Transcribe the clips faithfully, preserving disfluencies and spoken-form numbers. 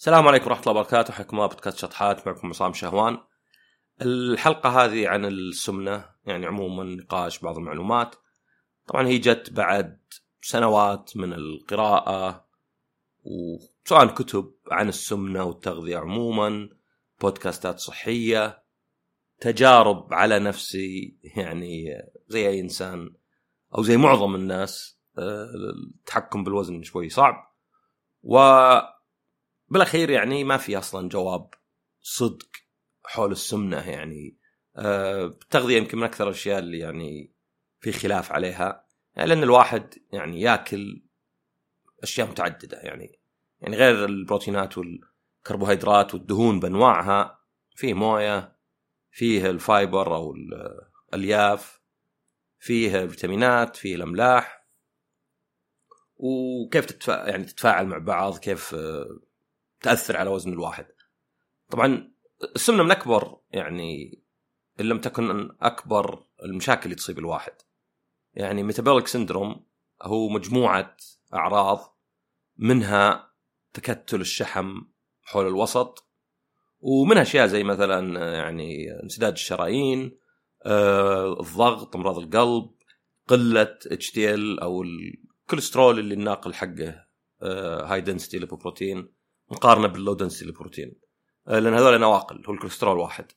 السلام عليكم ورحمة الله وبركاته. حكماء بودكاست شطحات، معكم عصام شهوان. الحلقة هذه عن السمنة، يعني عموما نقاش بعض المعلومات. طبعا هي جت بعد سنوات من القراءة وسؤال كتب عن السمنة والتغذية عموما، بودكاستات صحية، تجارب على نفسي، يعني زي أي إنسان أو زي معظم الناس التحكم بالوزن شوي صعب، و بالأخير يعني ما في أصلا جواب صدق حول السمنة. يعني التغذية يمكن من أكثر الأشياء اللي يعني في خلاف عليها، يعني لأن الواحد يعني يأكل أشياء متعددة، يعني يعني غير البروتينات والكربوهيدرات والدهون بأنواعها، فيه موية، فيه الفايبر أو الألياف، فيه فيتامينات، فيه الأملاح، وكيف تتفاعل يعني تتفاعل مع بعض، كيف تأثر على وزن الواحد. طبعا السمنة من أكبر، يعني إن لم تكن أكبر المشاكل اللي تصيب الواحد. يعني ميتابوليك سيندروم هو مجموعة أعراض منها تكتل الشحم حول الوسط، ومنها أشياء زي مثلا يعني انسداد الشرايين، آه، الضغط، أمراض القلب، قلة إتش دي إل أو الكوليسترول اللي الناقل حقه هاي دنسيتي ليبوبروتين مقارنة باللو دنسيتي للبروتين، لأن هذول نواقل، هو الكوليسترول واحد.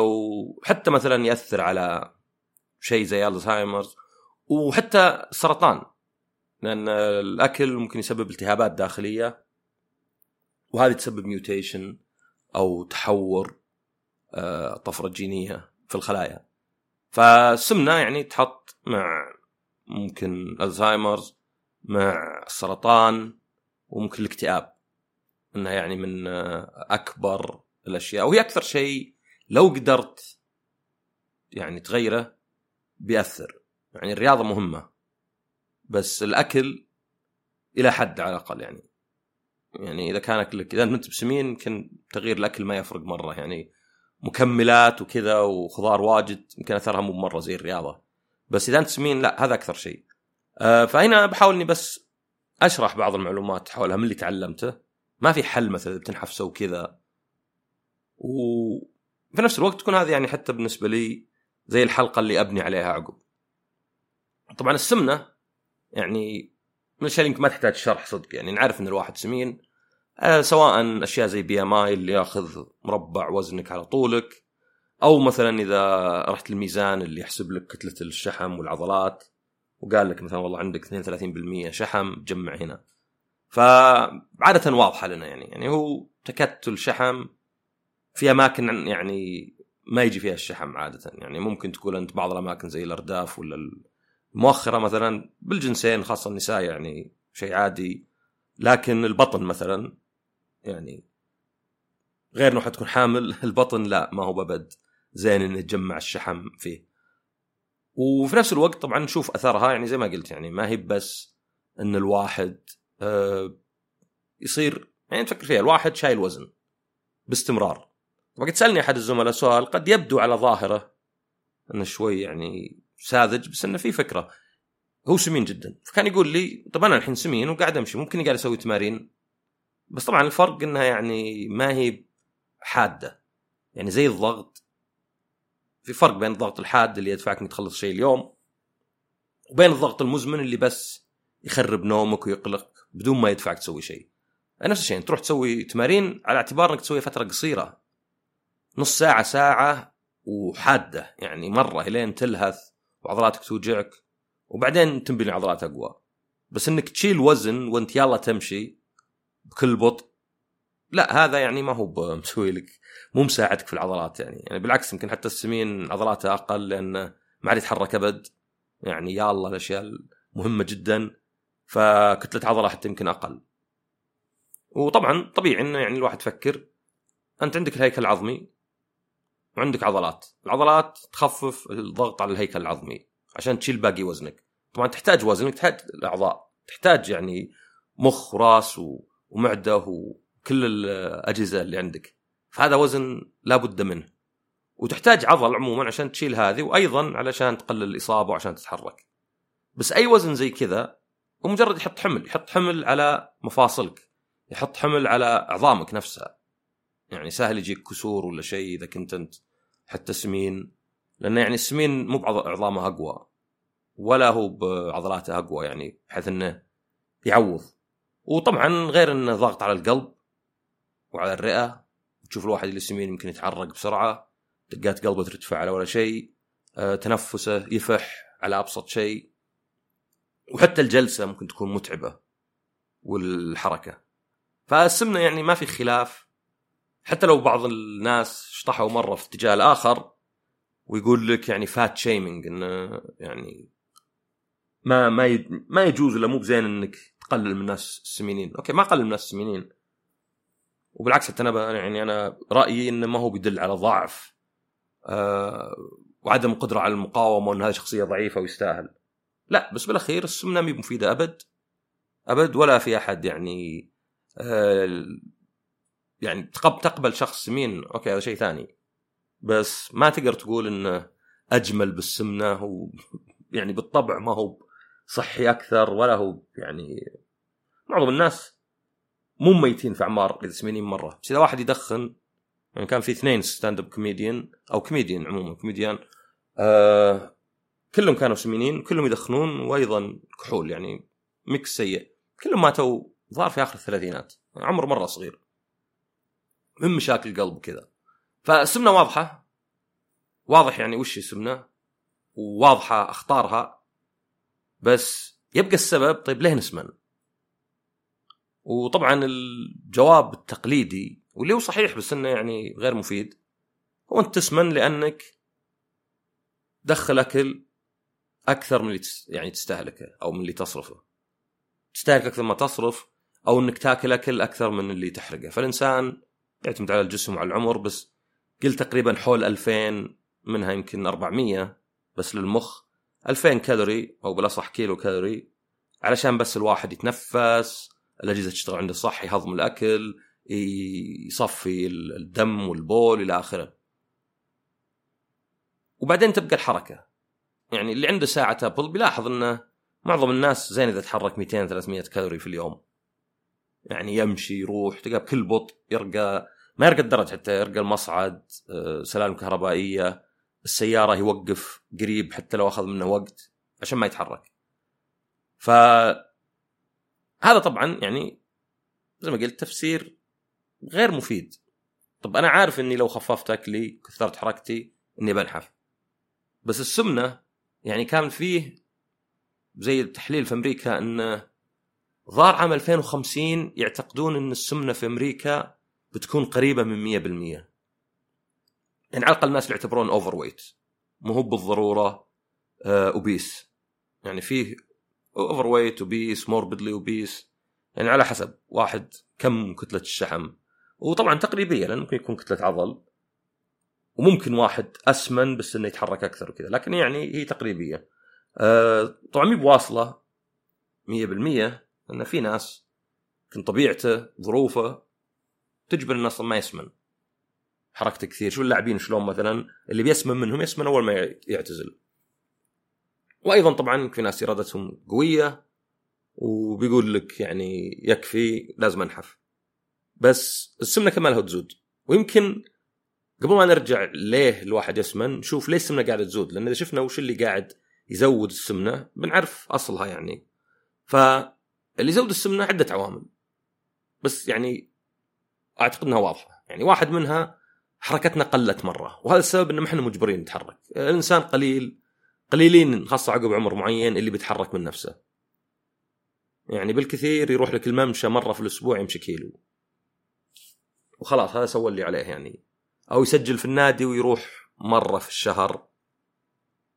وحتى مثلا يأثر على شيء زي الزهايمر وحتى السرطان، لأن الأكل ممكن يسبب التهابات داخلية، وهذه تسبب ميوتيشن أو تحور، طفرة جينية في الخلايا. فالسمنة يعني تحط مع ممكن الزهايمر، مع السرطان، وممكن الاكتئاب، انها يعني من اكبر الاشياء، وهي اكثر شيء لو قدرت يعني تغيره بيأثر. يعني الرياضة مهمة، بس الاكل الى حد على الاقل، يعني يعني اذا كان اكلك، اذا انت بسمين يمكن تغيير الاكل ما يفرق مره، يعني مكملات وكذا وخضار واجد يمكن اثرها مو مره زي الرياضة، بس اذا انت سمين لا، هذا اكثر شيء. فهنا بحاول اني بس اشرح بعض المعلومات حولها من اللي تعلمته. ما في حل مثلا بتنحف سو كذا، وفي نفس الوقت تكون هذه يعني حتى بالنسبة لي زي الحلقة اللي أبني عليها عقب. طبعا السمنة يعني من الأشياء اللي ما تحتاج شرح صدق، يعني نعرف إن الواحد سمين، أه سواء أشياء زي بي إم آي اللي يأخذ مربع وزنك على طولك، أو مثلا إذا رحت الميزان اللي يحسب لك كتلة الشحم والعضلات وقال لك مثلا والله عندك اثنين وثلاثين بالمية شحم جمع هنا، فعادة واضحة لنا. يعني يعني هو تكتل شحم في أماكن يعني ما يجي فيها الشحم عادة، يعني ممكن تقول أنت بعض الأماكن زي الأرداف ولا المؤخرة مثلا بالجنسين، خاصة النساء يعني شيء عادي، لكن البطن مثلا يعني غير نوحة تكون حامل، البطن لا، ما هو ببد زين إنه يتجمع الشحم فيه. وفي نفس الوقت طبعا نشوف أثرها، يعني زي ما قلت، يعني ما هي بس أن الواحد يصير، يعني تفكر فيها، الواحد شايل وزن باستمرار. وقد سألني أحد الزملاء سؤال قد يبدو على ظاهره أنه شوي يعني ساذج، بس أنه في فكرة هو سمين جدا، فكان يقول لي طبعا أنا الحين سمين وقاعد أمشي، ممكن قاعد أسوي تمارين، بس طبعا الفرق أنها يعني ما هي حادة، يعني زي الضغط، في فرق بين الضغط الحاد اللي يدفعك أنك تخلص شيء اليوم، وبين الضغط المزمن اللي بس يخرب نومك ويقلق بدون ما يدفعك تسوي شيء. نفس الشيء تروح تسوي تمارين على اعتبار انك تسويها فتره قصيره، نص ساعه ساعه وحاده، يعني مره لين تلهث وعضلاتك توجعك، وبعدين تنبني عضلات اقوى. بس انك تشيل وزن وانت يلا تمشي بكل بطء، لا، هذا يعني ما هو مسوي لك، مو مساعدك في العضلات. يعني يعني بالعكس، يمكن حتى السمين عضلاته اقل لانه ما عاد يتحرك ابد، يعني يلا الاشياء مهمه جدا، فكتلة عضلة حتى يمكن أقل. وطبعا طبيعي إنه يعني الواحد يفكر، أنت عندك الهيكل العظمي وعندك عضلات، العضلات تخفف الضغط على الهيكل العظمي عشان تشيل باقي وزنك. طبعا تحتاج وزنك، تحتاج الأعضاء، تحتاج يعني مخ وراس ومعدة وكل الأجهزة اللي عندك، فهذا وزن لا بد منه، وتحتاج عضل عموما عشان تشيل هذه، وأيضا علشان تقلل الإصابة وعشان تتحرك. بس أي وزن زي كذا ومجرد يحط حمل، يحط حمل على مفاصلك، يحط حمل على عظامك نفسها، يعني سهل يجيك كسور ولا شيء إذا كنت أنت حتى سمين، لأن يعني السمين مو بعظامه أقوى ولا هو بعضلاته أقوى، يعني بحيث أنه يعوض. وطبعا غير أنه ضغط على القلب وعلى الرئة، تشوف الواحد اللي سمين يمكن يتعرق بسرعة، دقات قلبه ترتفع على ولا شيء، تنفسه يفح على أبسط شيء. وحتى الجلسة ممكن تكون متعبة والحركة. فالسمنة يعني ما في خلاف، حتى لو بعض الناس شطحوا مرة في اتجاه الآخر ويقول لك يعني فات شيمينج، إنه يعني ما ما ما يجوز إلا مو بزين إنك تقلل من الناس السمينين. أوكي، ما قلل من الناس السمينين، وبالعكس حتى أنا يعني أنا رأيي إنه ما هو بيدل على ضعف أه وعدم قدرة على المقاومة وإن هذه شخصية ضعيفة ويستاهل، لا. بس بالأخير السمنة مي مفيدة أبد أبد، ولا في أحد يعني أه يعني تقب تقبل شخص سمين، أوكي هذا شيء ثاني، بس ما تقدر تقول إنه أجمل بالسمنة. هو يعني بالطبع ما هو صحي أكثر، ولا هو يعني معظم الناس مو ميتين في أعمار السمينين مرة. بس إذا واحد يدخن، يعني كان في اثنين ستاند اب كوميديان أو كوميديان عموما كوميديان آه كلهم كانوا سمينين، كلهم يدخنون وأيضا كحول، يعني ميكس سيء، كلهم ماتوا ظهر في آخر الثلاثينات، عمر مرة صغير من مشاكل قلب وكذا. فالسمنة واضحة، واضح يعني وش السمنة، وواضحة أخطارها، بس يبقى السبب طيب ليه نسمن؟ وطبعا الجواب التقليدي واللي هو صحيح بس إنه يعني غير مفيد، هو أنت تسمن لأنك دخل أكل أكثر من اللي يعني تستهلكه أو من اللي تصرفه، تستهلك أكثر ما تصرف، أو أنك تاكل أكل أكثر من اللي تحرقه. فالإنسان يعتمد على الجسم وعلى العمر، بس قلت تقريبا حول ألفين، منها يمكن أربعمية بس للمخ، ألفين كالوري أو بالأصح كيلو كالوري، علشان بس الواحد يتنفس، الأجهزة تشتغل عنده صح، يهضم الأكل، يصفي الدم والبول إلى آخره. وبعدين تبقى الحركة، يعني اللي عنده ساعة أبل بيلاحظ أنه معظم الناس زين إذا تحرك مئتين ثلاثمية كالوري في اليوم، يعني يمشي يروح تلقى بكل بطء، يرقى ما يرقى الدرج حتى، يرقى المصعد، سلالم كهربائية، السيارة يوقف قريب حتى لو أخذ منه وقت عشان ما يتحرك. فهذا طبعا يعني زي ما قلت تفسير غير مفيد. طب أنا عارف أني لو خففت أكلي كثرت حركتي أني بنحف، بس السمنة يعني كان فيه زي التحليل في أمريكا أنه ظهر عام ألفين وخمسين يعتقدون أن السمنة في أمريكا بتكون قريبة من مية بالمية، يعني على الأقل الناس اللي يعتبرون أوفر ويت، مو بالضرورة أوبيس، يعني فيه أوفر ويت، أوبيس، موربدلي أوبيس، يعني على حسب واحد كم كتلة الشحم، وطبعا تقريبيا لأنه ممكن يكون كتلة عضل، وممكن واحد أسمن بس أنه يتحرك أكثر وكذا، لكن يعني هي تقريبية. أه طبعا مي بواصلة مية بالمية، لأن في ناس كان طبيعته ظروفه تجبر الناس ما يسمن، حركته كثير. شو اللاعبين شلون مثلا اللي بيسمن منهم يسمن أول ما يعتزل، وأيضا طبعا في ناس إرادتهم قوية وبيقول لك يعني يكفي لازم أنحف. بس السمنة كمان لها تزود، ويمكن قبل ما نرجع ليه الواحد يسمن نشوف ليه السمنة قاعدة تزود، لأن إذا شفنا وش اللي قاعد يزود السمنة بنعرف أصلها. يعني فاللي يزود السمنة عدة عوامل، بس يعني أعتقد أنها واضحة. يعني واحد منها حركتنا قلت مرة، وهذا السبب إن إحنا مجبرين نتحرك. الإنسان قليل قليلين خاصة عقب عمر معين اللي بيتحرك من نفسه، يعني بالكثير يروح لك الممشى مرة في الأسبوع يمشي كيلو وخلاص، هذا سوى اللي عليه يعني، أو يسجل في النادي ويروح مرة في الشهر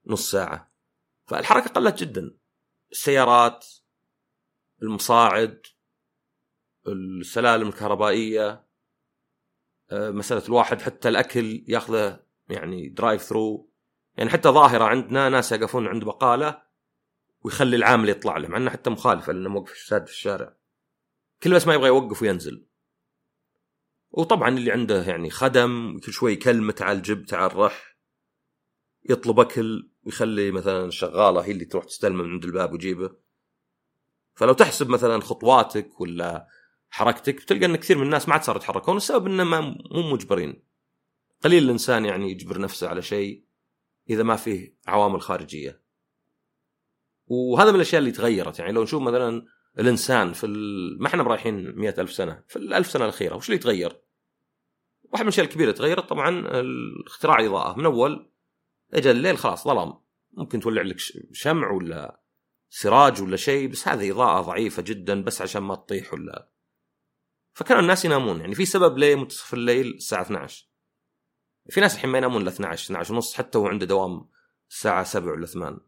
نص ساعة. فالحركة قلت جدا، السيارات، المصاعد، السلالم الكهربائية، مسألة الواحد حتى الأكل يأخذه يعني درايف ثرو، يعني حتى ظاهرة عندنا ناس يقفون عند بقالة ويخلي العامل يطلع له، مع أنه حتى مخالفة لأنه موقف ساد في الشارع، كل بس ما يبغى يوقف وينزل. وطبعا اللي عنده يعني خدم كل شوي يكلمه تعال الجب تعال رح، يطلب أكل ويخلي مثلا شغالة هي اللي تروح تستلمه من عند الباب وجيبه. فلو تحسب مثلا خطواتك ولا حركتك بتلقى أن كثير من الناس ما عاد صاروا يتحركون، والسبب أنه ما مو مجبرين. قليل الإنسان يعني يجبر نفسه على شيء إذا ما فيه عوامل خارجية، وهذا من الأشياء اللي تغيرت. يعني لو نشوف مثلا الإنسان في ال... ما احنا برايحين مئة ألف سنة، في الألف سنة الأخيرة وش اللي تغير؟ واحد من الأشياء الكبيرة تغيرت طبعا اختراع الإضاءة. من أول أجل الليل خلاص ظلام، ممكن تولع لك شمع ولا سراج ولا شيء، بس هذه إضاءة ضعيفة جدا بس عشان ما تطيح ولا. فكانوا الناس ينامون، يعني في سبب ليه منتصف الليل الساعة اثنا عشر. في ناس الحين ما ينامون ل اثنا عشر اثنا عشر ونص حتى هو عنده دوام الساعة سبعة ولا ثمانية،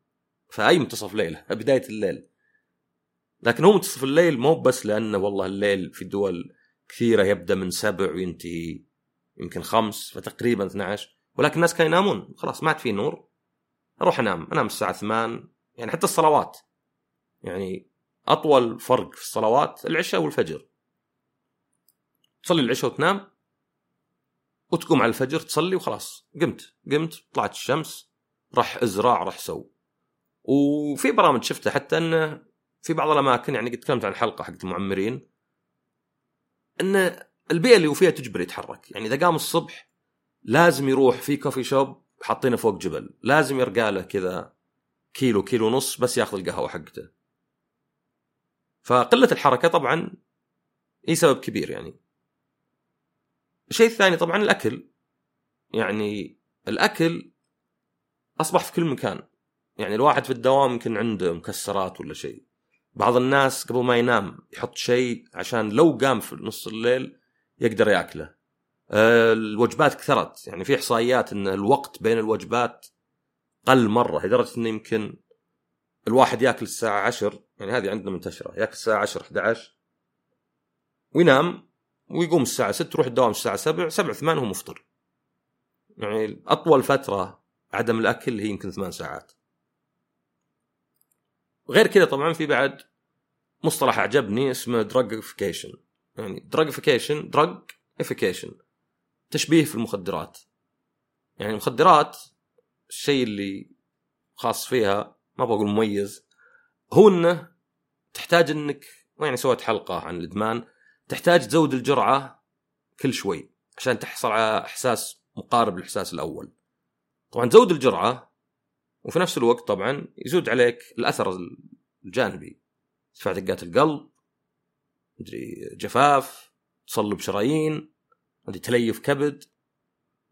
فأي منتصف ليلة بداية الليل. لكن هو منتصف الليل مو بس لأنه والله الليل في الدول كثيرة يبدأ من سبع وينتهي يمكن خمس، فتقريبا اثنا عشر، ولكن الناس كانوا ينامون خلاص ما عاد في نور، أروح أنام أنام الساعة ثمانية. يعني حتى الصلوات، يعني أطول فرق في الصلوات العشاء والفجر. تصلي العشاء وتنام وتقوم على الفجر تصلي وخلاص قمت قمت طلعت الشمس راح ازراع راح سو. وفي برامج شفتها حتى أنه في بعض الأماكن، يعني قد تكلمت عن حلقة حقت المعمرين، أن البيئة اللي وفيها تجبر يتحرك. يعني إذا قام الصبح لازم يروح في كوفي شوب حاطينه فوق جبل، لازم يرقاله كذا كيلو كيلو ونص بس ياخذ القهوة حقته. فقلة الحركة طبعا هي سبب كبير. يعني الشيء الثاني طبعا الأكل، يعني الأكل أصبح في كل مكان. يعني الواحد في الدوام يمكن عنده مكسرات ولا شيء، بعض الناس قبل ما ينام يحط شيء عشان لو قام في نص الليل يقدر يأكله. الوجبات كثرت، يعني في إحصائيات أن الوقت بين الوجبات قل مرة، لدرجة أنه يمكن الواحد يأكل الساعة عشر، يعني هذه عندنا منتشرة، يأكل الساعة عشر أحد عشر وينام ويقوم الساعة ستة يروح الدوام الساعة سبعة سبعة ثمان هو مفطر. يعني أطول فترة عدم الأكل هي يمكن ثمان ساعات. غير كذا طبعا في بعد مصطلح عجبني اسمه دراغفيكيشن، يعني دراغفيكيشن دراغفيكيشن تشبيه في المخدرات. يعني المخدرات الشيء اللي خاص فيها ما بقول مميز هو انه تحتاج انك، يعني سويت حلقة عن الادمان، تحتاج تزود الجرعة كل شوي عشان تحصل على إحساس مقارب للإحساس الأول. طبعا تزود الجرعة وفي نفس الوقت طبعا يزود عليك الأثر الجانبي، ارتفاع دقات القلب، مدري جفاف، تصلب شرايين، مدري تليف كبد،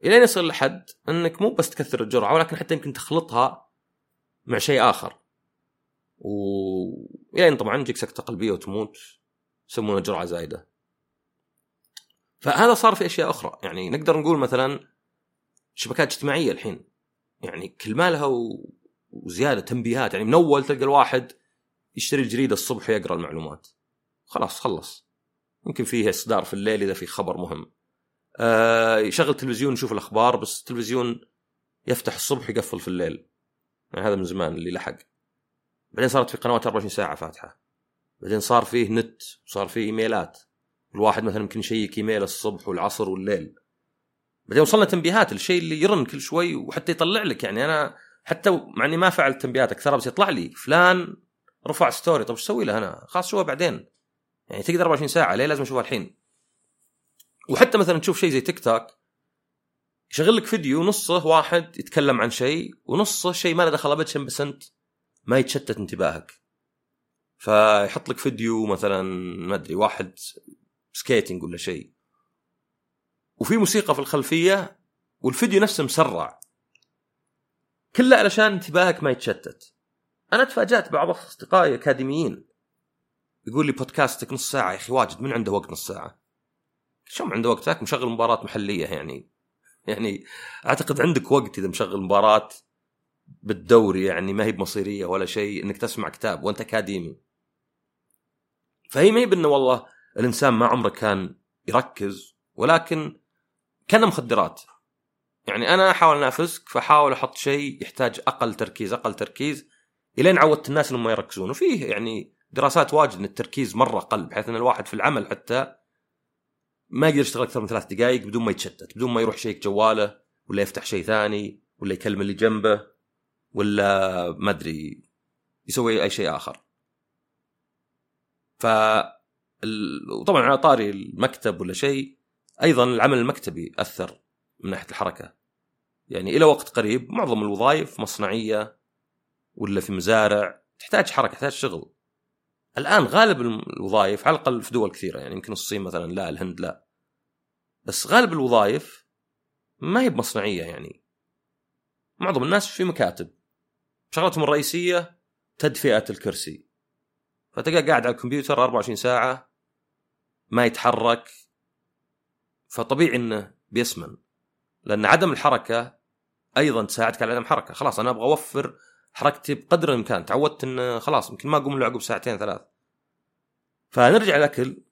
إلى يصل لحد أنك مو بس تكثر الجرعة ولكن حتى يمكن تخلطها مع شيء آخر، وإلى طبعا تجيك سكتة قلبية وتموت، يسمونه جرعة زايدة. فهذا صار في أشياء أخرى، يعني نقدر نقول مثلا شبكات اجتماعية الحين، يعني كل ما لها وزيادة تنبيهات. يعني من أول تلقى الواحد يشتري الجريدة الصبح ويقرأ المعلومات خلاص خلص، ممكن فيه إصدار في الليل إذا في خبر مهم. آه يشغل تلفزيون يشوف الأخبار، بس التلفزيون يفتح الصبح يقفل في الليل، يعني هذا من زمان اللي لحق. بعدين صارت في قنوات أربعة وعشرين ساعة فاتحة، بعدين صار فيه نت وصار فيه إيميلات، الواحد مثلا ممكن يشيك إيميل الصبح والعصر والليل. بعدين وصلنا تنبيهات الشيء اللي يرن كل شوي، وحتى يطلع لك، يعني أنا حتى مع أني ما فعلت تنبيهات أكثر بس يطلع لي فلان رفع ستوري، طب شو سوي له أنا خلاص شوها بعدين، يعني تقدر أربعة وعشرين ساعة ليه لازم أشوفها الحين. وحتى مثلا تشوف شيء زي تيك توك يشغل لك فيديو نصه واحد يتكلم عن شيء ونصه شيء ما له دخل أبدا، بس أنت ما يتشتت انتباهك، فيحط لك فيديو مثلا ما ادري واحد سكيتنج ولا شيء وفي موسيقى في الخلفيه والفيديو نفسه مسرع، كله علشان انتباهك ما يتشتت. انا تفاجأت بعض اصدقائي اكاديميين يقول لي بودكاستك نص ساعه، يا اخي واجد من عنده وقت نص ساعه؟ شو عنده وقتك مشغل مباراه محليه؟ يعني يعني اعتقد عندك وقت اذا مشغل مباراه بالدوري، يعني ما هي بمصيريه ولا شيء انك تسمع كتاب وانت اكاديمي. فهي ما بأنه والله الإنسان ما عمره كان يركز، ولكن كان مخدرات. يعني أنا أحاول أنافسك فحاول أحط شيء يحتاج أقل تركيز أقل تركيز إلين عودت الناس إنهم ما يركزون. وفيه يعني دراسات واجد أن التركيز مرة قل، بحيث أن الواحد في العمل حتى ما يقدر يشتغل أكثر من ثلاث دقائق بدون ما يتشتت، بدون ما يروح شيء جواله ولا يفتح شيء ثاني ولا يكلم اللي جنبه ولا ما أدري يسوي أي شيء آخر. فا وطبعا على طاري المكتب ولا شيء، أيضا العمل المكتبي أثر من ناحية الحركة. يعني إلى وقت قريب معظم الوظائف مصنعية ولا في مزارع تحتاج حركة، تحتاج شغل. الآن غالب الوظائف على الأقل في دول كثيرة، يعني يمكن الصين مثلا لا، الهند لا، بس غالب الوظائف ما هي بمصنعية. يعني معظم الناس في مكاتب شغلتهم الرئيسية تدفئة الكرسي، فتلقى قاعد على الكمبيوتر أربعة وعشرين ساعة ما يتحرك، فطبيعي إنه بيسمن، لأن عدم الحركة أيضا تساعدك على عدم حركة. خلاص أنا أبغى أوفر حركتي بقدر الإمكان، تعودت إن خلاص يمكن ما أقوم إلا عقب ساعتين ثلاث. فنرجع للأكل،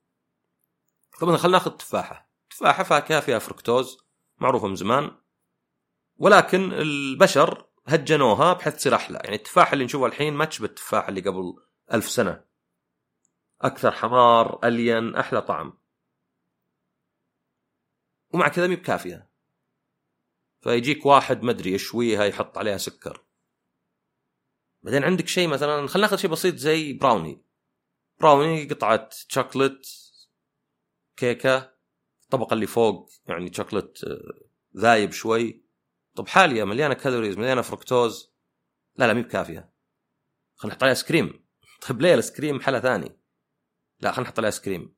طبعا خلنا ناخذ تفاحة. تفاحة فاكهة فيها فركتوز معروفة من زمان، ولكن البشر هجنوها بحيث تصير أحلى. يعني التفاحة اللي نشوفها الحين ما تشبه التفاحة اللي قبل ألف سنة، أكثر حمار، ألين، أحلى طعم، ومع كذا مي بكافية. فيجيك واحد مدري يشويها يحط عليها سكر. بعدين عندك شيء مثلا، خلينا ناخذ شيء بسيط زي براوني. براوني قطعة شوكولات كيكة، الطبقة اللي فوق يعني شوكولات ذايب شوي، طب حالية مليانة كالوريز، مليانة فركتوز، لا لا مي بكافية. خلينا نحط عليها سكريم. طيب ليه السكريم حلا ثاني؟ لا خلينا نحط عليها سكريم.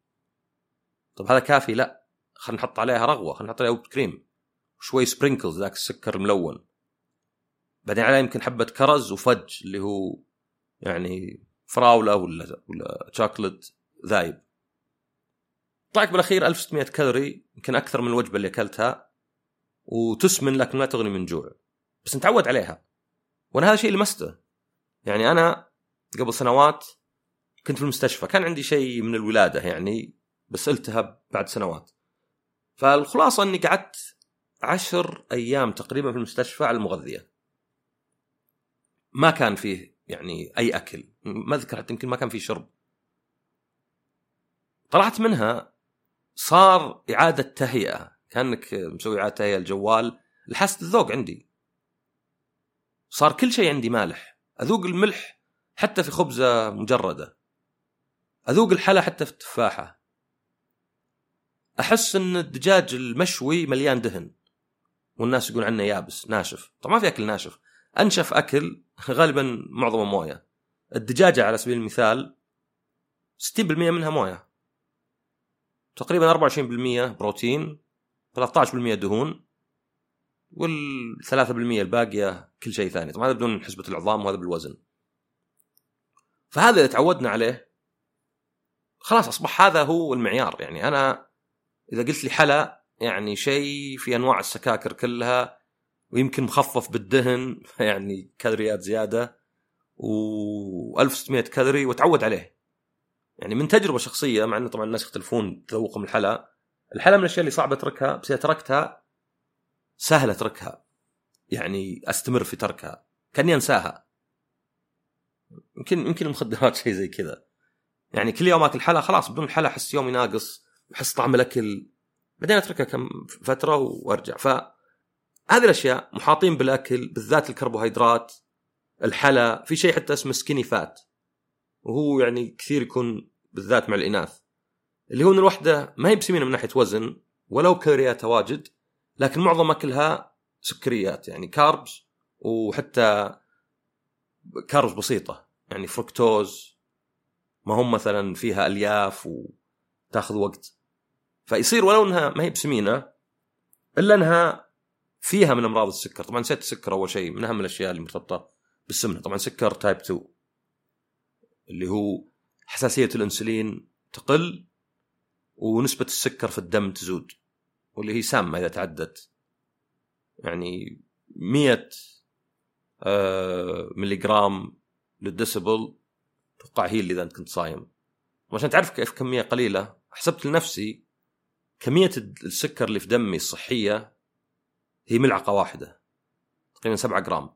طب هذا كافي؟ لا خلينا نحط عليها رغوة، خلينا نحط عليها ويب كريم وشوي سبرينكلز ذاك السكر ملون، بعدين عليها يمكن حبة كرز وفج اللي هو يعني فراولة ولا ولا شوكولات ذايب. طلعك بالأخير ألف وستمائة كالوري، يمكن أكثر من الوجبة اللي أكلتها، وتسمن لكن لا تغني من جوع، بس نتعود عليها. وأنا هذا الشيء لمسته. يعني أنا قبل سنوات كنت في المستشفى، كان عندي شيء من الولادة يعني، بس التهب بعد سنوات. فالخلاصة أني قعدت عشر أيام تقريبا في المستشفى على المغذية، ما كان فيه يعني أي أكل، ما أذكر حتى يمكن ما كان فيه شرب. طلعت منها صار إعادة تهيئة، كأنك مسوي إعادة تهيئة الجوال لحاسة الذوق عندي. صار كل شيء عندي مالح، أذوق الملح حتى في خبزة مجردة، أذوق الحلا حتى في التفاحة، أحس أن الدجاج المشوي مليان دهن والناس يقول عنه يابس ناشف. طبعا ما في أكل ناشف، أنشف أكل غالبا معظمه موية. الدجاجة على سبيل المثال ستين بالمئة منها موية، تقريبا أربعة وعشرين بالمئة بروتين، ثلاثة عشر بالمئة دهون، والثلاثة بالمئة الباقية كل شيء ثاني. طبعا هذا بدون حسبة العظام وهذا بالوزن. فهذا اللي تعودنا عليه خلاص أصبح هذا هو المعيار. يعني أنا إذا قلت لي حلا يعني شيء في أنواع السكاكر كلها، ويمكن مخفف بالدهن يعني كالوريات زيادة، وألف وستمائة كالوري، وتعود عليه. يعني من تجربة شخصية، مع أنه طبعا الناس يختلفون تذوقهم الحلا، الحلا من الأشياء اللي صعبة تركها، بس إذا تركتها سهلة تركها، يعني أستمر في تركها كأني أنساها. يمكن يمكن المخدرات شيء زي كذا، يعني كل يوم اكل حلا خلاص بدون الحلا حس يومي ناقص، حس طعم الاكل، بعدين اتركها كم فتره وارجع. فهذه الاشياء محاطين بالاكل، بالذات الكربوهيدرات، الحلا، في شيء حتى اسمه سكيني فات، وهو يعني كثير يكون بالذات مع الاناث، اللي هو ان الوحده ما هي بسمينه من ناحيه وزن ولو كالورياتها واجد، لكن معظم اكلها سكريات يعني كاربز، وحتى كاربز بسيطة يعني فركتوز، ما هم مثلا فيها ألياف وتاخذ وقت. فيصير ولو أنها ما هي بسمينة إلا أنها فيها من أمراض السكر. طبعا نسيت السكر، أول شيء من أهم الأشياء اللي مرتبطة بالسمنة، طبعا سكر تايب تو اللي هو حساسية الأنسولين تقل ونسبة السكر في الدم تزود، واللي هي سامة إذا تعدت يعني مية مليغرام للديسبل، توقع هي اللي إذا أنت كنت صايم. عشان تعرف كيف كمية قليلة، حسبت لنفسي كمية السكر اللي في دمي الصحية هي ملعقة واحدة، تقريبا سبعة جرام،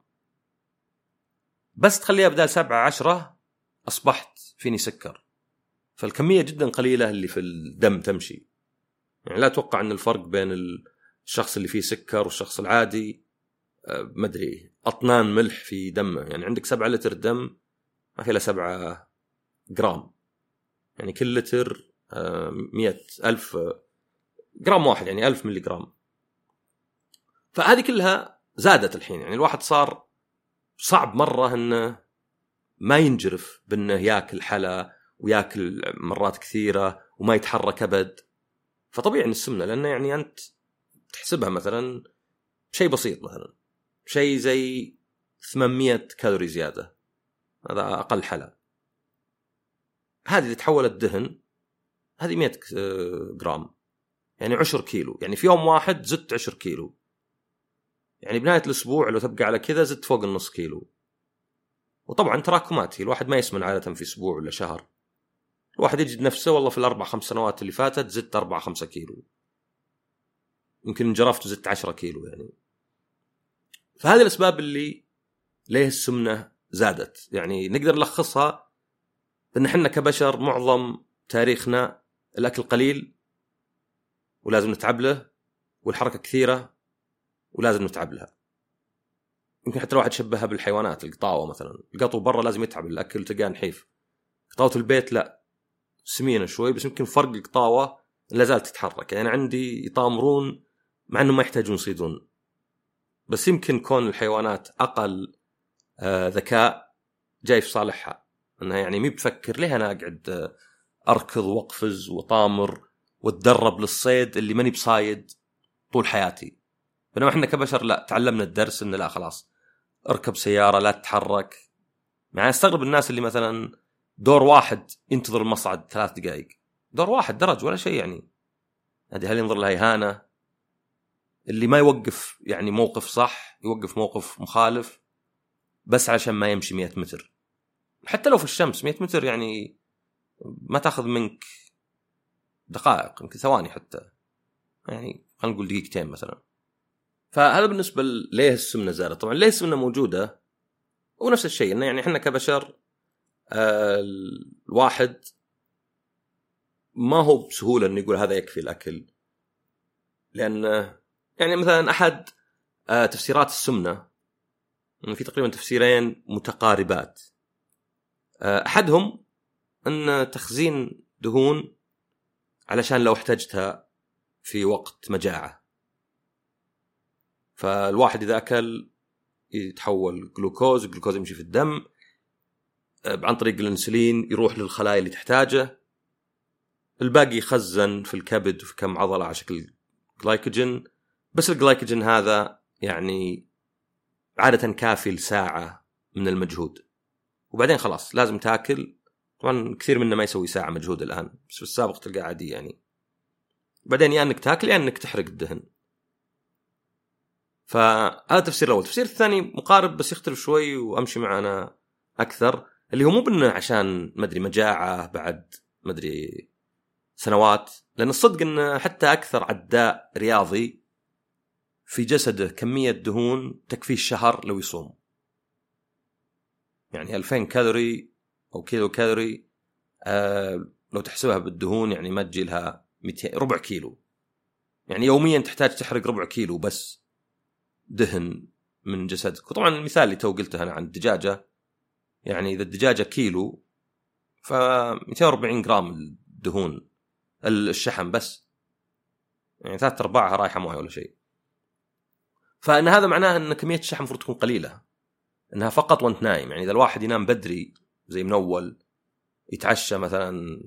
بس تخليها بدال سبعة عشرة أصبحت فيني سكر. فالكمية جدا قليلة اللي في الدم تمشي، يعني لا توقع أن الفرق بين الشخص اللي فيه سكر والشخص العادي مدري أطنان ملح في دمه. يعني عندك سبعة لتر دم ما فيها سبعة جرام، يعني كل لتر مئة ألف جرام واحد يعني ألف ملي جرام. فهذه كلها زادت الحين، يعني الواحد صار صعب مرة أنه ما ينجرف بأنه يأكل حلا ويأكل مرات كثيرة وما يتحرك أبد. فطبيعي أن السمنة، لأنه يعني أنت تحسبها مثلا شيء بسيط، مثلا شيء زي ثمانمئة كالوري زيادة، هذا أقل حلا. هذه اللي تحولت دهن هذه مئة جرام، يعني عشر كيلو، يعني في يوم واحد زدت عشر كيلو، يعني بنهاية الأسبوع لو تبقى على كذا زدت فوق النص كيلو. وطبعا تراكمات، هي الواحد ما يسمن عادة في أسبوع ولا شهر، الواحد يجد نفسه والله في الأربع خمس سنوات اللي فاتت زدت أربع خمسة كيلو، يمكن انجرفت وزدت عشرة كيلو يعني. فهذه الأسباب اللي ليه السمنة زادت، يعني نقدر نلخصها بأن حنا كبشر معظم تاريخنا الأكل قليل ولازم نتعب له، والحركة كثيرة ولازم نتعب لها. يمكن حتى الواحد شبهها بالحيوانات، القطاوة مثلا، القطو برا لازم يتعب الأكل تلقاه نحيف، قطاوة البيت لا، سمينة شوي بس، يمكن فرق القطاوة لا زالت تتحرك. يعني عندي يطامرون مع أنه ما يحتاجون يصيدون، بس يمكن كون الحيوانات أقل آه ذكاء جاي في صالحها، أنها يعني مي بتفكر ليه أنا أقعد آه أركض وقفز وطامر واتدرب للصيد اللي ماني بصايد طول حياتي. بينما إحنا كبشر لا، تعلمنا الدرس إن لا خلاص أركب سيارة لا تتحرك. يعني استغرب الناس اللي مثلا دور واحد ينتظر المصعد ثلاث دقائق، دور واحد درج ولا شيء، يعني هذه هل ينظر لها إهانة؟ اللي ما يوقف يعني موقف صح يوقف موقف مخالف بس عشان ما يمشي مئة متر، حتى لو في الشمس. مئة متر يعني ما تاخذ منك دقائق، يمكن ثواني حتى، يعني خلينا نقول دقيقتين مثلا. فهذا بالنسبة ليه السمنة زادت. طبعا ليه السمنة موجودة ونفس الشيء، إنه يعني إحنا كبشر آه الواحد ما هو بسهولة إنه يقول هذا يكفي الأكل، لأن يعني مثلا أحد آه تفسيرات السمنة، في تقريبا تفسيرين متقاربات، آه أحدهم أن تخزين دهون علشان لو احتاجتها في وقت مجاعة، فالواحد إذا أكل يتحول جلوكوز، الجلوكوز يمشي في الدم عن طريق الأنسولين يروح للخلايا اللي تحتاجه، الباقي يخزن في الكبد وفي كم عضلة على شكل جلايكوجين. بس الجلايكوجين هذا يعني عادة كافي لساعة من المجهود، وبعدين خلاص لازم تاكل. طبعا كثير منا ما يسوي ساعة مجهود الآن، بس في السابق تلقى عادي يعني. بعدين يا يعني أنك تاكل يا يعني أنك تحرق الدهن. فهذا تفسير الأول. التفسير الثاني مقارب بس يختلف شوي وأمشي معنا أكثر، اللي هو مو بأنه عشان مدري مجاعة بعد مدري سنوات، لأن الصدق أنه حتى أكثر عداء رياضي في جسده كمية دهون تكفيه الشهر لو يصوم، يعني ألفين كالوري أو كيلو كالوري آه لو تحسبها بالدهون يعني ما تجي لها ربع كيلو، يعني يوميا تحتاج تحرق ربع كيلو بس دهن من جسدك. وطبعا المثال اللي تو قلته أنا عن الدجاجة، يعني إذا الدجاجة كيلو ف مئتين وأربعين جرام دهون الشحم بس، يعني ثلاثة أرباعها رايحة مويه ولا شيء. فإن هذا معناه أن كمية الشحم المفروض تكون قليلة، أنها فقط وأنت نايم. يعني إذا الواحد ينام بدري زي من أول، يتعشى مثلا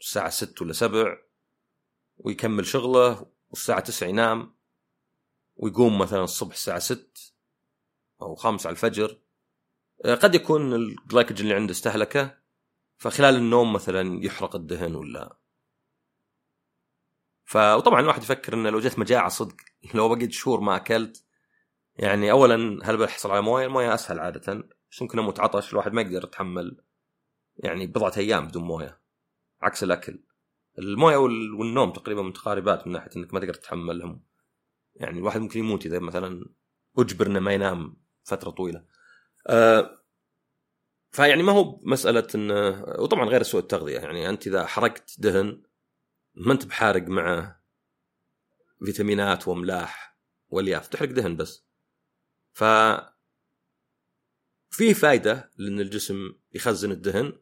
الساعة ستة ولا سبع ويكمل شغله، والساعة تسعة ينام ويقوم مثلا الصبح الساعة ستة أو خمسة على الفجر، قد يكون الجلايكوجين اللي عنده استهلكه، فخلال النوم مثلا يحرق الدهن ولا ف... وطبعا الواحد يفكر أنه لو جت مجاعة صدق، لو بقيت شهور ما أكلت، يعني أولا هل بحصل على موية؟ الموية أسهل عادة، بس ممكن أموت عطش، الواحد ما يقدر يتحمل يعني بضعة أيام بدون موية، عكس الأكل. الموية والنوم تقريبا متقاربات من ناحية أنك ما تقدر تتحملهم، يعني الواحد ممكن يموت إذا مثلا أجبر أنه ما ينام فترة طويلة. أه فيعني ما هو مسألة أنه، وطبعا غير سوء التغذية، يعني أنت إذا حرقت دهن ما أنت بحارق مع فيتامينات وملاح والياف، تحرق دهن بس. ف في فايدة لأن الجسم يخزن الدهن،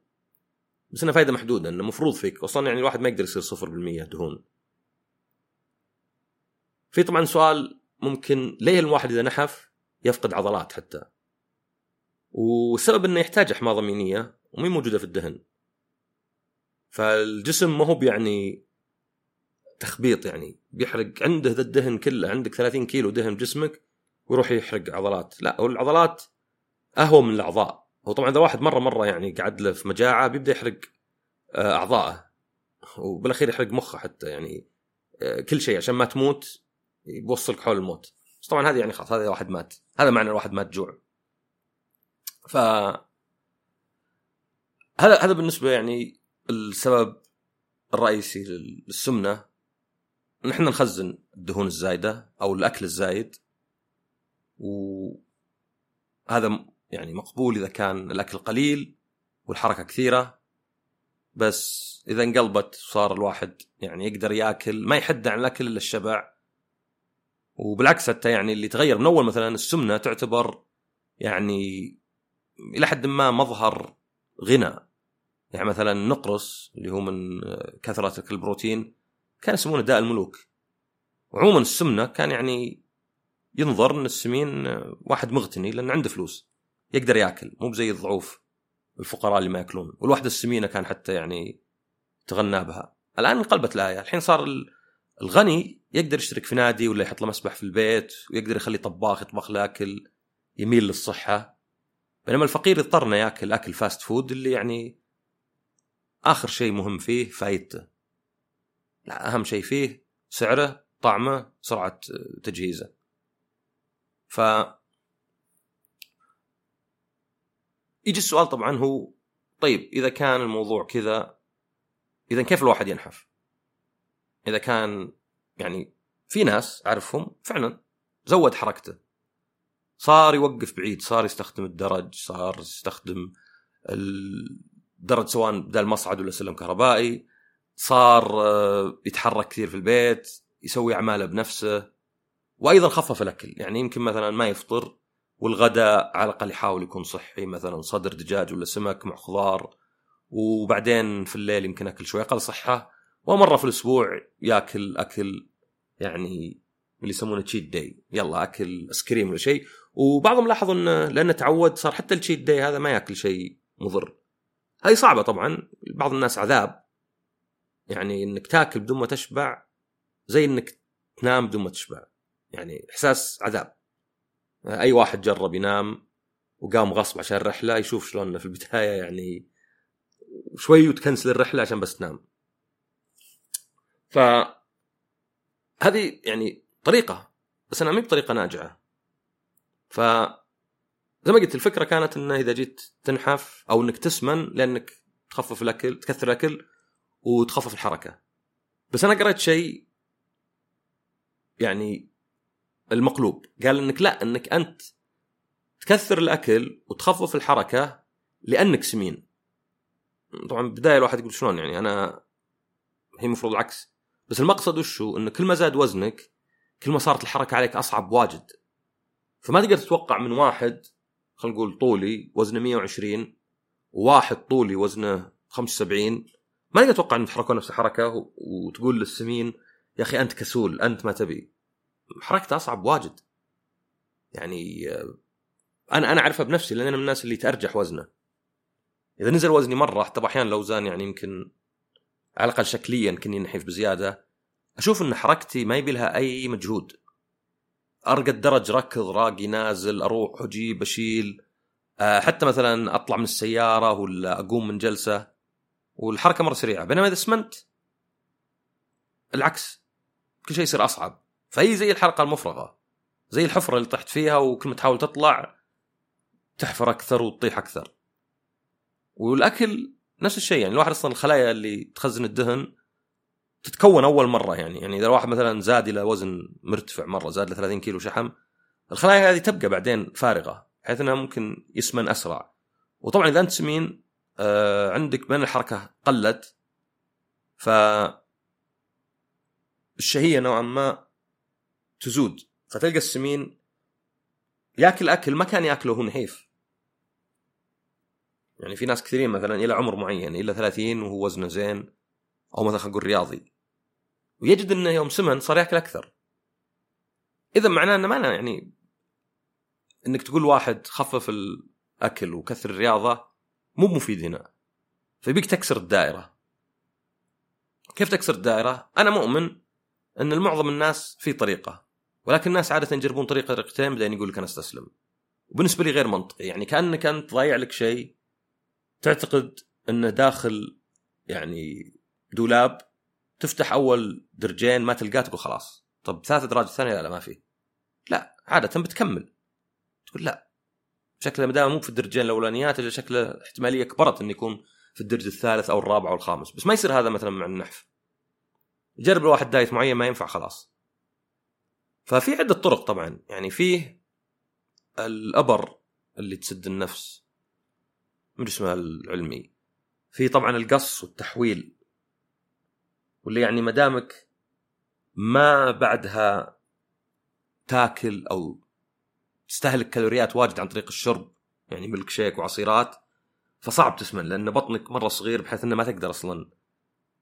بس انها فايده محدوده، انه مفروض فيك اصلا يعني الواحد ما يقدر يصير صفر بالمية دهون. في طبعا سؤال ممكن ليه الواحد اذا نحف يفقد عضلات حتى، والسبب انه يحتاج حماضه مينيه ومي موجوده في الدهن، فالجسم ما هو يعني تخبيط، يعني بيحرق عنده ذا الدهن كله. عندك ثلاثين كيلو دهن جسمك ويروح يحرق عضلات، لا، والعضلات اهون من الاعضاء. هو طبعا اذا واحد مره مره يعني قعد له في مجاعه بيبدا يحرق اعضائه وبالاخير يحرق مخه حتى، يعني كل شيء عشان ما تموت، يوصلك حول الموت. بس طبعا هذه يعني خلاص، هذا واحد مات، هذا معنى الواحد مات جوع. ف هذا هذا بالنسبه يعني السبب الرئيسي للسمنه، نحن نخزن الدهون الزايده او الاكل الزايد، وهذا يعني مقبول اذا كان الاكل قليل والحركه كثيره. بس اذا انقلبت صار الواحد يعني يقدر ياكل، ما يحد عن الاكل الا الشبع. وبالعكس حتى يعني اللي تغير من اول، مثلا السمنه تعتبر يعني الى حد ما مظهر غنى، يعني مثلا نقرس اللي هو من كثره اكل البروتين كان يسمونه داء الملوك. وعموما السمنه كان يعني ينظر ان السمين واحد مغتني لان عنده فلوس يقدر ياكل، مو زي الضعوف الفقراء اللي ما ياكلون. والوحده السمينه كان حتى يعني تغنى بها. الان انقلبت الايه، الحين صار الغني يقدر يشترك في نادي ولا يحط له مسبح في البيت، ويقدر يخلي طباخ يطبخ له اكل يميل للصحه، بينما الفقير يضطرنا ياكل اكل فاست فود اللي يعني اخر شيء مهم فيه فايدته، لا اهم شيء فيه سعره، طعمه، سرعه تجهيزه. ف يجي السؤال طبعا هو طيب اذا كان الموضوع كذا، اذا كيف الواحد ينحف؟ اذا كان يعني في ناس اعرفهم فعلا زود حركته، صار يوقف بعيد، صار يستخدم الدرج، صار يستخدم الدرج سواء بدل مصعد ولا سلم كهربائي، صار يتحرك كثير في البيت، يسوي اعماله بنفسه، وايضا خفف الاكل. يعني يمكن مثلا ما يفطر والغداء على الاقل يحاول يكون صحي، مثلا صدر دجاج ولا سمك مع خضار، وبعدين في الليل يمكن اكل شوي اقل صحه، ومره في الاسبوع ياكل اكل يعني اللي يسمونه تشيت داي، يلا اكل اسكريم ولا شيء. وبعضهم لاحظوا انه لانه تعود صار حتى التشيت داي هذا ما ياكل شيء مضر. هاي صعبه طبعا، بعض الناس عذاب، يعني انك تاكل بدون ما تشبع زي انك تنام بدون ما تشبع، يعني احساس عذاب. اي واحد جرب ينام وقام غصب عشان الرحله يشوف شلون في البدايه يعني شوي وتكنسل الرحله عشان بس تنام. ف هذه يعني طريقه، بس انا مو بطريقه ناجعه. ف زي ما قلت الفكره كانت انه اذا جيت تنحف او انك تسمن لانك تخفف الاكل، تكثر الاكل وتخفف الحركه. بس انا قريت شيء يعني المقلوب، قال انك لا، انك انت تكثر الاكل وتخفف الحركه لانك سمين. طبعا بداية الواحد يقول شلون يعني انا، هي مفروض العكس، بس المقصد وشو انه كل ما زاد وزنك كل ما صارت الحركه عليك اصعب واجد. فما تقدر تتوقع من واحد خلينا نقول طولي وزنه مية وعشرين وواحد طولي وزنه خمسة وسبعين، ما تقدر تتوقع ان يتحركون نفس الحركه وتقول للسمين يا اخي انت كسول، انت ما تبي، حركته اصعب واجد. يعني انا انا اعرفها بنفسي لان انا من الناس اللي ترجح وزنه. اذا نزل وزني مره، حتى احيانا لو زان يعني يمكن على الاقل شكليا كني نحيف بزياده، اشوف ان حركتي ما يبي لها اي مجهود، ارقد الدرج، ركض، راقي، نازل، اروح اجيب، اشيل، حتى مثلا اطلع من السياره ولا اقوم من جلسه، والحركه مره سريعه. بينما اذا سمنت العكس، كل شيء يصير اصعب. فهي زي الحلقة المفرغة، زي الحفرة اللي طحت فيها وكل ما تحاول تطلع تحفر أكثر وتطيح أكثر. والأكل نفس الشيء، يعني الواحد أصلا الخلايا اللي تخزن الدهن تتكون أول مرة، يعني يعني إذا الواحد مثلا زاد إلى وزن مرتفع مرة، زاد إلى ثلاثين كيلو شحم، الخلايا هذه تبقى بعدين فارغة بحيث أنها ممكن يسمن أسرع. وطبعا إذا أنت سمين آه عندك بين الحركة قلت، فالشهية نوعا ما تزود، فتلقى السمين ياكل أكل ما كان ياكله هو نحيف. يعني في ناس كثيرين مثلا إلى عمر معين إلى ثلاثين وهو وزنه زين أو مثلا خلينا نقول رياضي، ويجد أنه يوم سمن صار يأكل أكثر. إذا معناه أنه معناه يعني أنك تقول واحد خفف الأكل وكثر الرياضة مو مفيد هنا، فبيك تكسر الدائرة. كيف تكسر الدائرة؟ أنا مؤمن أن المعظم الناس في طريقة، ولكن الناس عادة يجربون طريقة طريقتين بعدين يقول لك أنا استسلم، وبالنسبة لي غير منطقي. يعني كأنك أنت ضايع لك شيء تعتقد أنه داخل يعني دولاب، تفتح أول درجين ما تلقاه تقول خلاص طب ثلاثة دراج الثانية لا, لا ما فيه، لا عادة بتكمل تقول لا شكله مدام مو في الدرجين الأولانيات اللي شكله احتمالية كبرت أن يكون في الدرج الثالث أو الرابع أو الخامس. بس ما يصير هذا مثلا مع النحف. جرب الواحد دايت معين ما ينفع خلاص. ففي عدة طرق طبعا، يعني فيه الأبر اللي تسد النفس من اسمها العلمي، في طبعا القص والتحويل، واللي يعني مدامك ما بعدها تاكل أو تستهلك كالوريات واجد عن طريق الشرب يعني ملك شيك وعصيرات، فصعب تسمن لأن بطنك مرة صغير بحيث أنه ما تقدر أصلا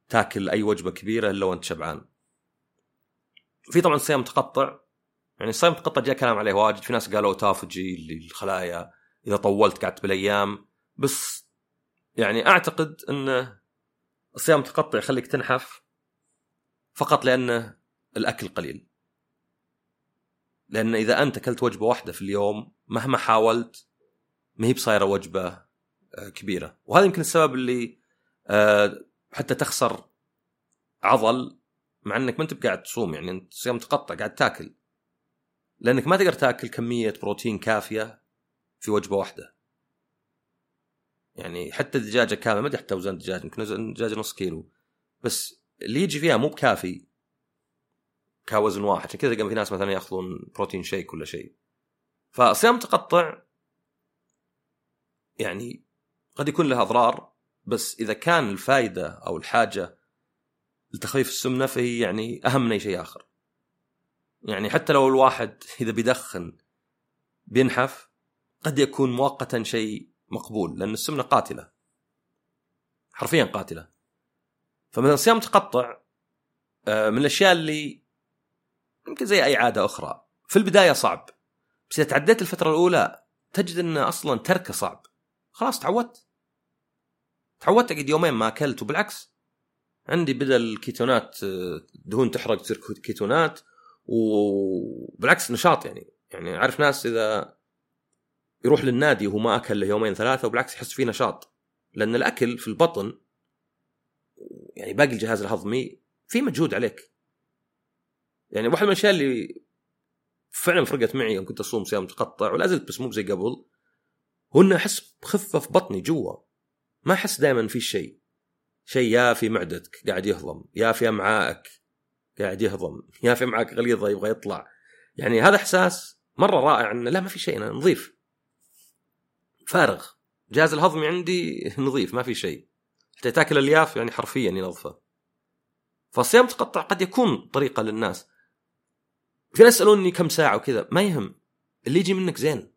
تاكل أي وجبة كبيرة إلا وأنت شبعان. في طبعا الصيام متقطع، يعني الصيام متقطع جاء كلام عليه واجد. في ناس قالوا تافجي اللي الخلايا إذا طولت قعدت بالأيام، بس يعني أعتقد أن الصيام متقطع يخليك تنحف فقط لأن الأكل قليل، لأن إذا أنت أكلت وجبة واحدة في اليوم مهما حاولت ما هي بصايرة وجبة كبيرة. وهذا يمكن السبب اللي حتى تخسر عضل مع أنك ما أنت قاعد تصوم، يعني أنت صيام متقطع قاعد تاكل، لأنك ما تقدر تاكل كمية بروتين كافية في وجبة واحدة. يعني حتى الدجاجة كاملة ما أدري حتى وزن الدجاج، يمكن دجاجة نص كيلو بس اللي يجي فيها مو بكافي كوزن واحد، عشان كذا قام في ناس مثلا يأخذون بروتين شيك ولا شيء. فصيام متقطع يعني قد يكون لها أضرار، بس إذا كان الفائدة أو الحاجة لتخفيف السمنة فهي يعني أهم من أي شيء آخر. يعني حتى لو الواحد إذا بيدخن بينحف قد يكون مؤقتا شيء مقبول، لأن السمنة قاتلة حرفيا قاتلة. فمثلا صيام متقطع من الأشياء اللي يمكن زي أي عادة أخرى في البداية صعب، بس إذا تعديت الفترة الأولى تجد أن أصلا تركه صعب، خلاص تعودت تعودت قد يومين ما أكلت. وبالعكس عندي بدل كيتونات دهون تحرق تصير كيتونات، وبالعكس نشاط. يعني يعني عارف ناس إذا يروح للنادي وهو ما أكل يومين ثلاثة وبالعكس يحس فيه نشاط، لأن الأكل في البطن يعني باقي الجهاز الهضمي فيه مجهود عليك. يعني واحد من الأشياء اللي فعلا فرقت معي يوم كنت أصوم صيام متقطع ولا أزلت بس مو زي قبل، هو إنه أحس بخفة في بطني جوا، ما أحس دائما في شيء شيء يا في معدتك قاعد يهضم يا في أمعائك قاعد يهضم يا في أمعائك غليظة يبغى يطلع. يعني هذا إحساس مرة رائع إنه لا ما في شيء، أنا نظيف فارغ، جهاز الهضمي عندي نظيف ما في شيء، حتى تاكل الياف يعني حرفيا ينظفه. فالصيام متقطع قد يكون طريقة للناس. في ناس يسألوني كم ساعة وكذا، ما يهم، اللي يجي منك زين،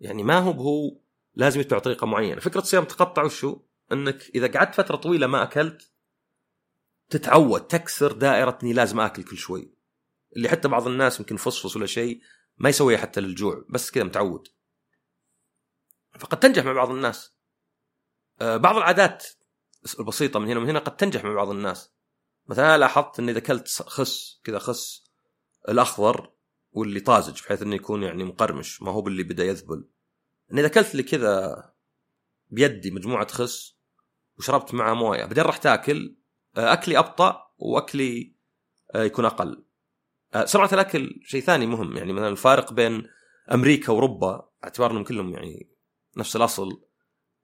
يعني ما هو بهو لازم يتبع طريقة معينة. فكرة صيام متقطع وشو أنك إذا قعدت فترة طويلة ما أكلت تتعود تكسر دائرة إني لازم أكل كل شوي، اللي حتى بعض الناس يمكن فصفص ولا شيء ما يسويه حتى للجوع، بس كذا متعود. فقد تنجح مع بعض الناس بعض العادات البسيطة من هنا ومن هنا، قد تنجح مع بعض الناس. مثلا لاحظت أني إذا أكلت خس كذا، خس الأخضر واللي طازج بحيث أنه يكون يعني مقرمش ما هو باللي بدأ يذبل، أني إذا أكلت لي كذا بيدي مجموعة خس وشربت معها موية بدل راح تأكل، أكلي أبطأ وأكلي يكون أقل. سرعة الأكل شيء ثاني مهم، يعني مثلا الفارق بين أمريكا وأوروبا اعتبارهم كلهم يعني نفس الأصل،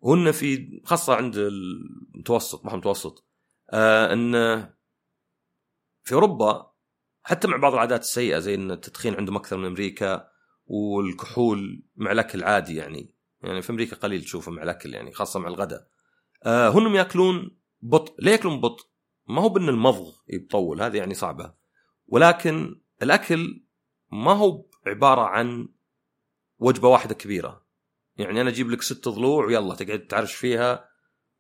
وهن في خاصة عند المتوسط بحر المتوسط أن في أوروبا حتى مع بعض العادات السيئة زي أن التدخين عندهم أكثر من أمريكا، والكحول مع الأكل عادي، يعني يعني في أمريكا قليل تشوفه مع الأكل يعني خاصة مع الغداء. آه هنم يأكلون بطء. ليه يأكلون بطء؟ ما هو بأن المضغ يطول، هذا يعني صعبة، ولكن الأكل ما هو عبارة عن وجبة واحدة كبيرة. يعني أنا أجيب لك ست ضلوع ويلا تقعد تعرش فيها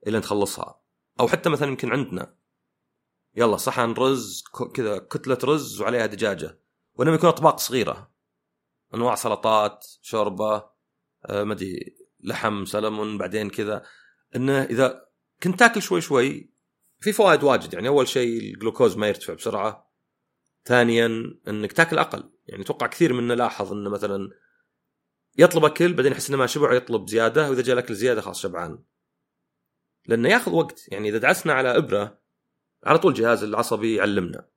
إلى نخلصها. أو حتى مثلا يمكن عندنا يلا صحن رز كذا كتلة رز وعليها دجاجة، وإنما يكون أطباق صغيرة أنواع سلطات شوربة مدي لحم سلمون بعدين كذا، إنه إذا كنت تاكل شوي شوي في فوائد واجد. يعني أول شيء الجلوكوز ما يرتفع بسرعة، ثانيا إنك تاكل أقل. يعني توقع كثير منا لاحظ إنه مثلا يطلب أكل بعدين يحس إنه ما شبع يطلب زيادة، وإذا جاء الأكل زيادة خلاص شبعان، لأنه ياخذ وقت. يعني إذا دعسنا على إبرة على طول الجهاز العصبي يعلمنا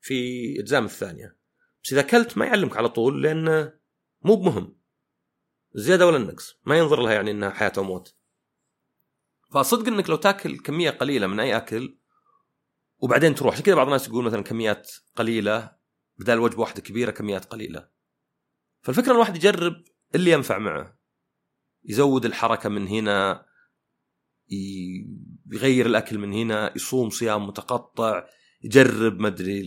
في الأجزام الثانية، بس إذا أكلت ما يعلمك على طول لأنه مو بمهم الزيادة ولا النقص، ما ينظر لها يعني إنها حياة وموت. فصدق إنك لو تاكل كمية قليلة من أي أكل وبعدين تروح، عشان كذا بعض الناس يقول مثلا كميات قليلة بدل وجبة واحدة كبيرة كميات قليلة. فالفكرة الواحد يجرب اللي ينفع معه، يزود الحركة من هنا، يغير الأكل من هنا، يصوم صيام متقطع، يجرب مدري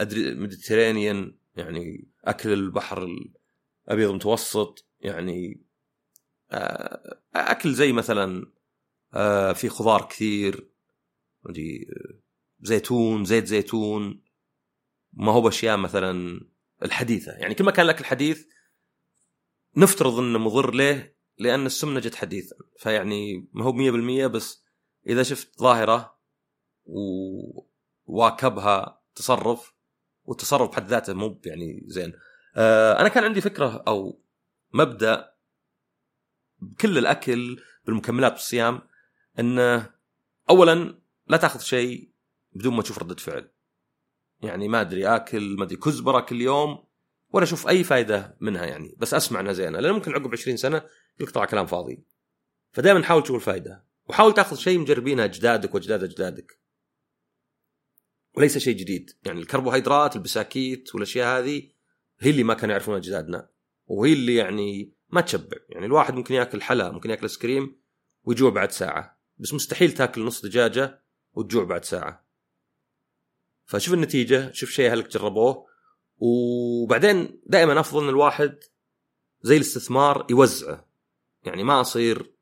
الميديترينيان يعني أكل البحر الأبيض المتوسط، يعني أكل زي مثلا في خضار كثير زيتون زيت زيتون، ما هو بأشياء مثلا الحديثة. يعني كل ما كان الأكل حديث نفترض أنه مضر له لأن السمنة جت حديثا، فيعني ما هو مية بالمية، بس إذا شفت ظاهرة وواكبها تصرف، والتصرف بحد ذاته مو يعني زين. آه أنا كان عندي فكرة أو مبدأ بكل الأكل بالمكملات بالصيام، أنه أولا لا تأخذ شيء بدون ما تشوف ردة فعل. يعني ما أدري أكل ما أدري كزبرة كل يوم ولا أشوف أي فائدة منها يعني، بس أسمع أنها زينة، لأن ممكن عقب عشرين سنة يقطع كلام فاضي. فدائما حاول تشوف الفائدة، وحاول تأخذ شيء مجربينه أجدادك وأجداد أجدادك وليس شيء جديد. يعني الكربوهيدرات البساكيت والأشياء هذه هي اللي ما كانوا يعرفونها أجدادنا، وهي اللي يعني ما تشبع. يعني الواحد ممكن يأكل حلا، ممكن يأكل سكريم ويجوع بعد ساعة، بس مستحيل تأكل نص دجاجة وتجوع بعد ساعة. فشوف النتيجة، شوف شيء هلك جربوه. وبعدين دائما أفضل أن الواحد زي الاستثمار يوزعه. يعني ما أصير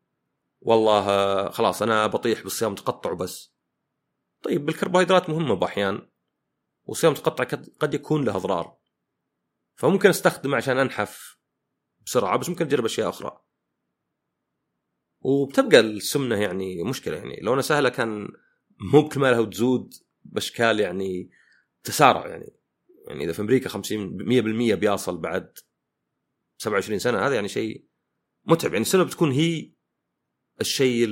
والله خلاص أنا بطيح بالصيام تقطع بس. طيب بالكربوهيدرات مهمة بأحيان، والصيام تقطع قد يكون له أضرار، فممكن استخدمه عشان أنحف بسرعة، بس ممكن أجرب أشياء أخرى. وبتبقى السمنة يعني مشكلة، يعني لو أنا سهلة كان مو بكمالها وتزود بأشكال يعني تسارع. يعني يعني إذا في أمريكا خمسين مية بالمية بيصل بعد سبعة وعشرين سنة، هذا يعني شيء متعب. يعني السنة بتكون هي الشيء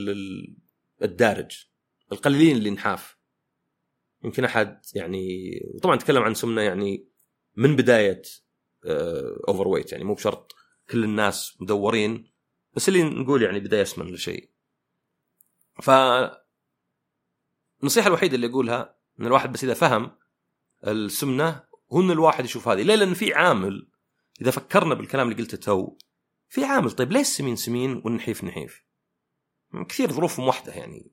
الدارج، القليلين اللي نحاف يمكن أحد يعني. وطبعا نتكلم عن سمنة يعني من بداية أوفر ويت، يعني مو بشرط كل الناس مدورين، بس اللي نقول يعني بداية سمن لشيء. فالنصيحة الوحيدة اللي أقولها إن الواحد بس إذا فهم السمنة هن الواحد يشوف هذه ليه، لأن في عامل. إذا فكرنا بالكلام اللي قلته تو، في عامل طيب ليه السمين سمين والنحيف نحيف؟ كثير ظروفهم واحدة يعني،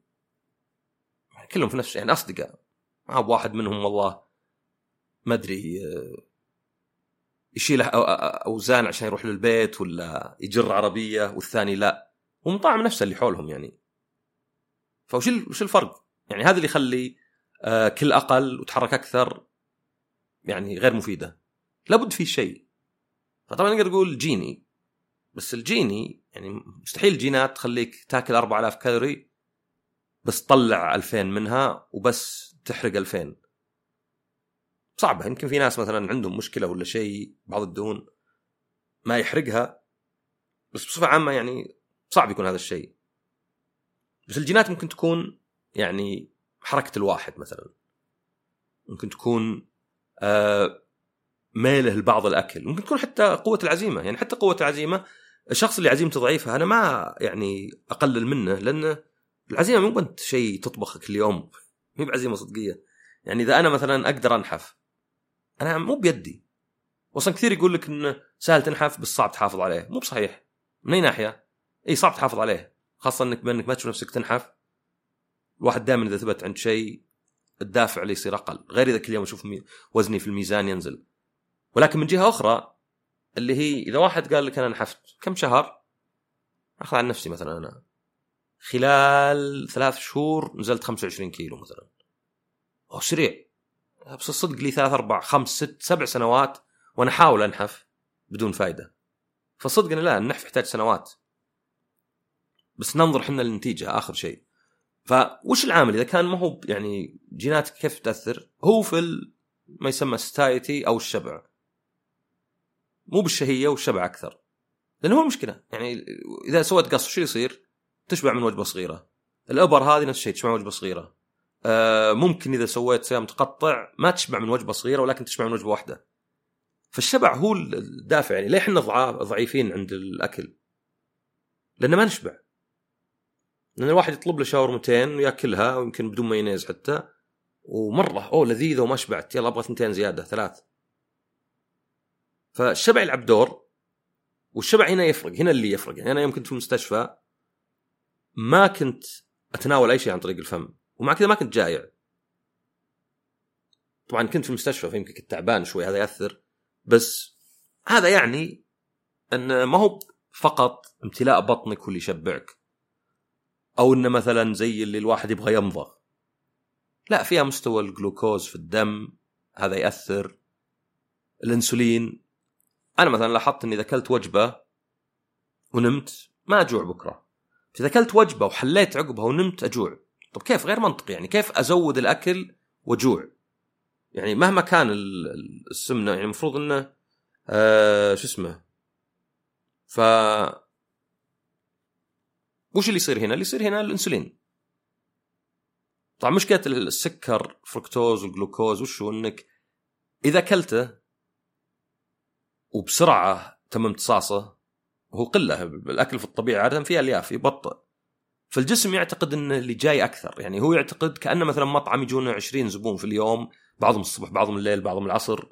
كلهم في نفس يعني أصدقاء، ما واحد منهم والله ما أدري يشيل أوزان عشان يروح للبيت ولا يجر عربية، والثاني لا، ومطاعم نفسه اللي حولهم يعني. فوش الفرق يعني؟ هذا اللي يخلي كل أقل وتحرك أكثر يعني غير مفيدة، لابد فيه شيء. فطبعا نقدر نقول جيني، بس الجيني يعني مستحيل جينات تخليك تاكل أربعة آلاف كالوري بس تطلع ألفين منها وبس تحرق ألفين، صعبة. يمكن في ناس مثلا عندهم مشكلة ولا شيء بعض الدهون ما يحرقها، بس بصفة عامة يعني صعب يكون هذا الشيء. بس الجينات ممكن تكون يعني حركة الواحد مثلا، ممكن تكون آه ماله لبعض الأكل، ممكن تكون حتى قوة العزيمة. يعني حتى قوة العزيمة الشخص اللي عزيمته ضعيفة أنا ما يعني أقلل منه، لأن العزيمة مو بنت شيء تطبخ كل يوم، مو بعزيمة صدقية. يعني إذا أنا مثلا أقدر أنحف، أنا مو بيدي. وأصلا كثير يقول لك إن سهل تنحف بس صعب تحافظ عليه، مو بصحيح. من أي ناحية؟ أي صعب تحافظ عليه، خاصة إنك بأنك ما تشوف نفسك تنحف. الواحد دائما إذا ثبت عند شيء الدافع اللي يصير أقل، غير إذا كل يوم أشوف وزني في الميزان ينزل. ولكن من جهة أخرى اللي هي إذا واحد قال لك أنا نحفت كم شهر أخذ عن نفسي مثلا أنا خلال ثلاث شهور نزلت خمسة وعشرين كيلو مثلا، أو سريع بس الصدق لي ثلاث أربع خمس ست سبع سنوات وأنا حاول أنحف بدون فائدة. فالصدق أنا لا، النحف يحتاج سنوات بس ننظر حنا للنتيجة آخر شيء. فوش العامل إذا كان ما هو يعني جيناتك كيف تأثر؟ هو في ما يسمى ستايتي أو الشبع، مو بالشهية والشبع أكثر، لأنه هو المشكلة يعني إذا سويت قص شو يصير؟ تشبع من وجبة صغيرة. الأبر هذه نفس الشيء تشبع من وجبة صغيرة. آه ممكن إذا سويت صيام متقطع ما تشبع من وجبة صغيرة ولكن تشبع من وجبة واحدة. فالشبع هو الدافع يعني ليه إحنا ضعيفين عند الأكل، لأن ما نشبع، لأن الواحد يطلب له شاورمتين ويأكلها ويمكن بدون مايونيز حتى، ومرة أوه لذيذة وما شبعت، يلا أبغى ثنتين زيادة ثلاث. فالشبع يلعب دور، والشبع هنا يفرق، هنا اللي يفرق. يعني أنا يوم كنت في المستشفى ما كنت أتناول أي شيء عن طريق الفم، ومع كذا ما كنت جائع. طبعا كنت في المستشفى فيمكن كنت تعبان شوي، هذا يأثر، بس هذا يعني أن ما هو فقط امتلاء بطنك واللي يشبعك، أو أن مثلا زي اللي الواحد يبغى يمضغ، لا، فيها مستوى الجلوكوز في الدم هذا يأثر، الأنسولين. أنا مثلا لاحظت أني إذا أكلت وجبة ونمت ما أجوع بكرة، إذا أكلت وجبة وحليت عقبها ونمت أجوع. طب كيف؟ غير منطقي. يعني كيف أزود الأكل وجوع؟ يعني مهما كان السمنة يعني المفروض أنه آه شو اسمه. ف وش اللي يصير هنا؟ اللي يصير هنا الأنسولين. طبعا مشكلة السكر فركتوز والجلوكوز وش هو، أنك إذا أكلته وبسرعة تم امتصاصه، وهو قلة الأكل في الطبيعة عادة فيها الياف يبطئ، فالجسم يعتقد أن اللي جاي أكثر. يعني هو يعتقد كأنه مثلا مطعم يجونه عشرين زبون في اليوم، بعضهم الصبح بعضهم الليل بعضهم العصر،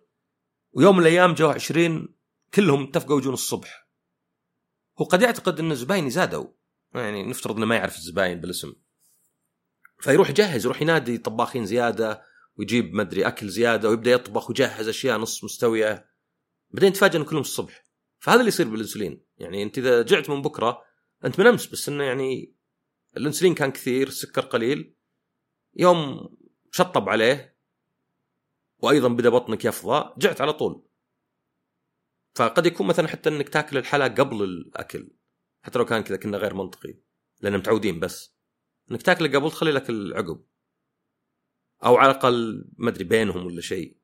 ويوم من الأيام جاءوا عشرين كلهم اتفقوا يجون الصبح. هو قد يعتقد أن زبايني زادوا، يعني نفترض أنه ما يعرف الزباين بالاسم، فيروح يجهز، يروح ينادي طباخين زيادة ويجيب مدري أكل زيادة ويبدأ يطبخ ويجهز أشياء نص مستوية، بعدين تفاجأ أن كلهم الصبح. فهذا اللي يصير بالإنسولين. يعني أنت إذا جعت من بكرة أنت منمس، بس إنه يعني الإنسولين كان كثير، السكر قليل، يوم شطب عليه وأيضا بدأ بطنك يفضى، جعت على طول. فقد يكون مثلا حتى أنك تأكل الحلا قبل الأكل، حتى لو كان كذا كنا غير منطقي لأننا متعودين، بس أنك تأكل قبل تخلي لك العقب، أو على الأقل ما أدري بينهم ولا شيء،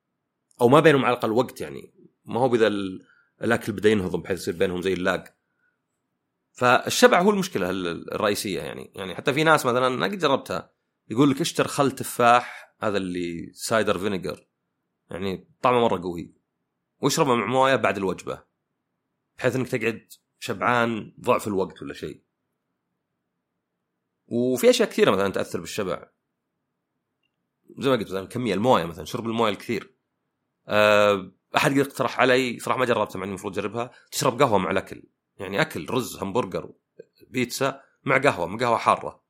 أو ما بينهم على الأقل وقت. يعني ما هو بذا الأكل بدأ ينهضم بحيث يصير بينهم زي اللاق. فالشبع هو المشكلة الرئيسية. يعني يعني حتى في ناس مثلا أنا قد جربتها يقول لك اشتر خل تفاح، هذا اللي سايدر فينيجر، يعني طعمه مرة قوي، واشربه مع مويه بعد الوجبة بحيث أنك تقعد شبعان ضعف الوقت ولا شيء. وفي أشياء كثيرة مثلا تأثر بالشبع زي ما قلت، مثلا كمية المويه، مثلا شرب المويه الكثير. أه أحد يقترح علي، صراحة ما جربتها مع إني المفروض أجربها، تشرب قهوة مع الأكل. يعني أكل رز همبرجر بيتزا مع قهوة، مع قهوة حارة.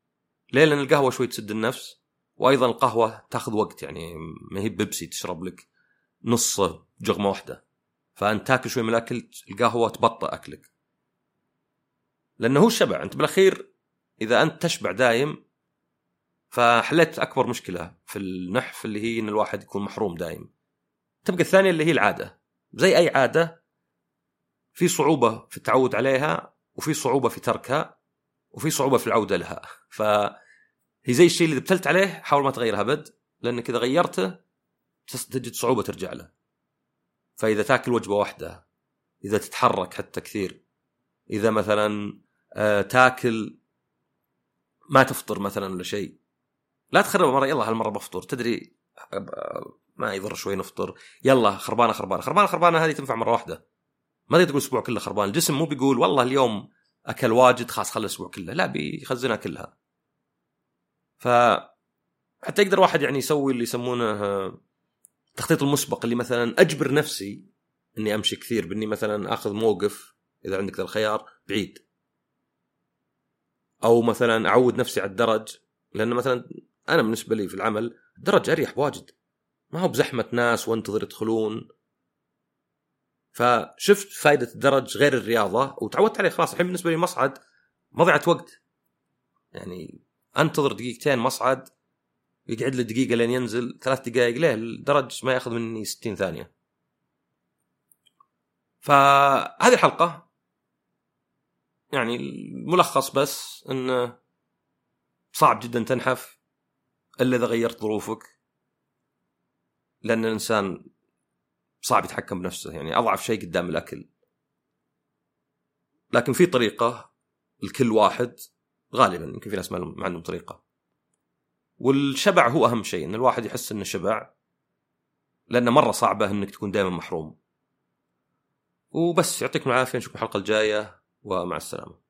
ليه؟ لأن القهوة شوي تسد النفس، وأيضا القهوة تأخذ وقت، يعني ما هي بيبسي تشرب لك نص جغمة واحدة، فأنت تاكل شوي من الأكل، القهوة تبطئ أكلك، لأنه هو الشبع. أنت بالأخير إذا أنت تشبع دايم فحلت أكبر مشكلة في النحف اللي هي إن الواحد يكون محروم دايم. تبقى الثانية اللي هي العادة. زي أي عادة في صعوبة في التعود عليها، وفي صعوبة في تركها، وفي صعوبة في العودة لها. فهي زي الشيء اللي دبتلت عليه حاول ما تغيرها أبد، لأنك إذا غيرته تجد صعوبة ترجع له. فإذا تاكل وجبة واحدة، إذا تتحرك حتى كثير، إذا مثلا تاكل ما تفطر مثلا ولا شيء، لا تخرب مرة، يلا هالمرة بفطر، تدري ما يضر شوي نفطر، يلا خربانة خربانة خربانة خربانة هذه تنفع مرة واحدة. ما تقدر تقول أسبوع كله خربان. الجسم مو بيقول والله اليوم أكل واجد خلاص خلص الأسبوع كله، لا، بيخزنها كلها. فحتى يقدر واحد يعني يسوي اللي يسمونه التخطيط المسبق، اللي مثلا أجبر نفسي أني أمشي كثير، بأني مثلا أخذ موقف إذا عندك ذا الخيار بعيد، أو مثلا أعود نفسي على الدرج، لأن مثلا أنا بالنسبة لي في العمل الدرج أريح بواجد، ما هو بزحمة ناس وانتظر يدخلون. فشفت فايدة الدرج غير الرياضة وتعودت عليه، خلاص الحين بالنسبة لي مصعد مضيعة وقت يعني. انتظر دقيقتين مصعد يقعد له دقيقة لين ينزل، ثلاث دقائق ليه الدرج ما ياخذ مني ستين ثانية. فهذه الحلقة يعني الملخص بس انه صعب جدا تنحف الا اذا غيرت ظروفك، لان الانسان صعب يتحكم بنفسه يعني، اضعف شيء قدام الاكل. لكن في طريقة لكل واحد غالبا، يمكن في ناس ما عندهم طريقة. والشبع هو أهم شيء، إن الواحد يحس إنه شبع، لأنه مرة صعبة إنك تكون دائما محروم. وبس، يعطيكم العافية، نشوفكم الحلقة الجاية، ومع السلامة.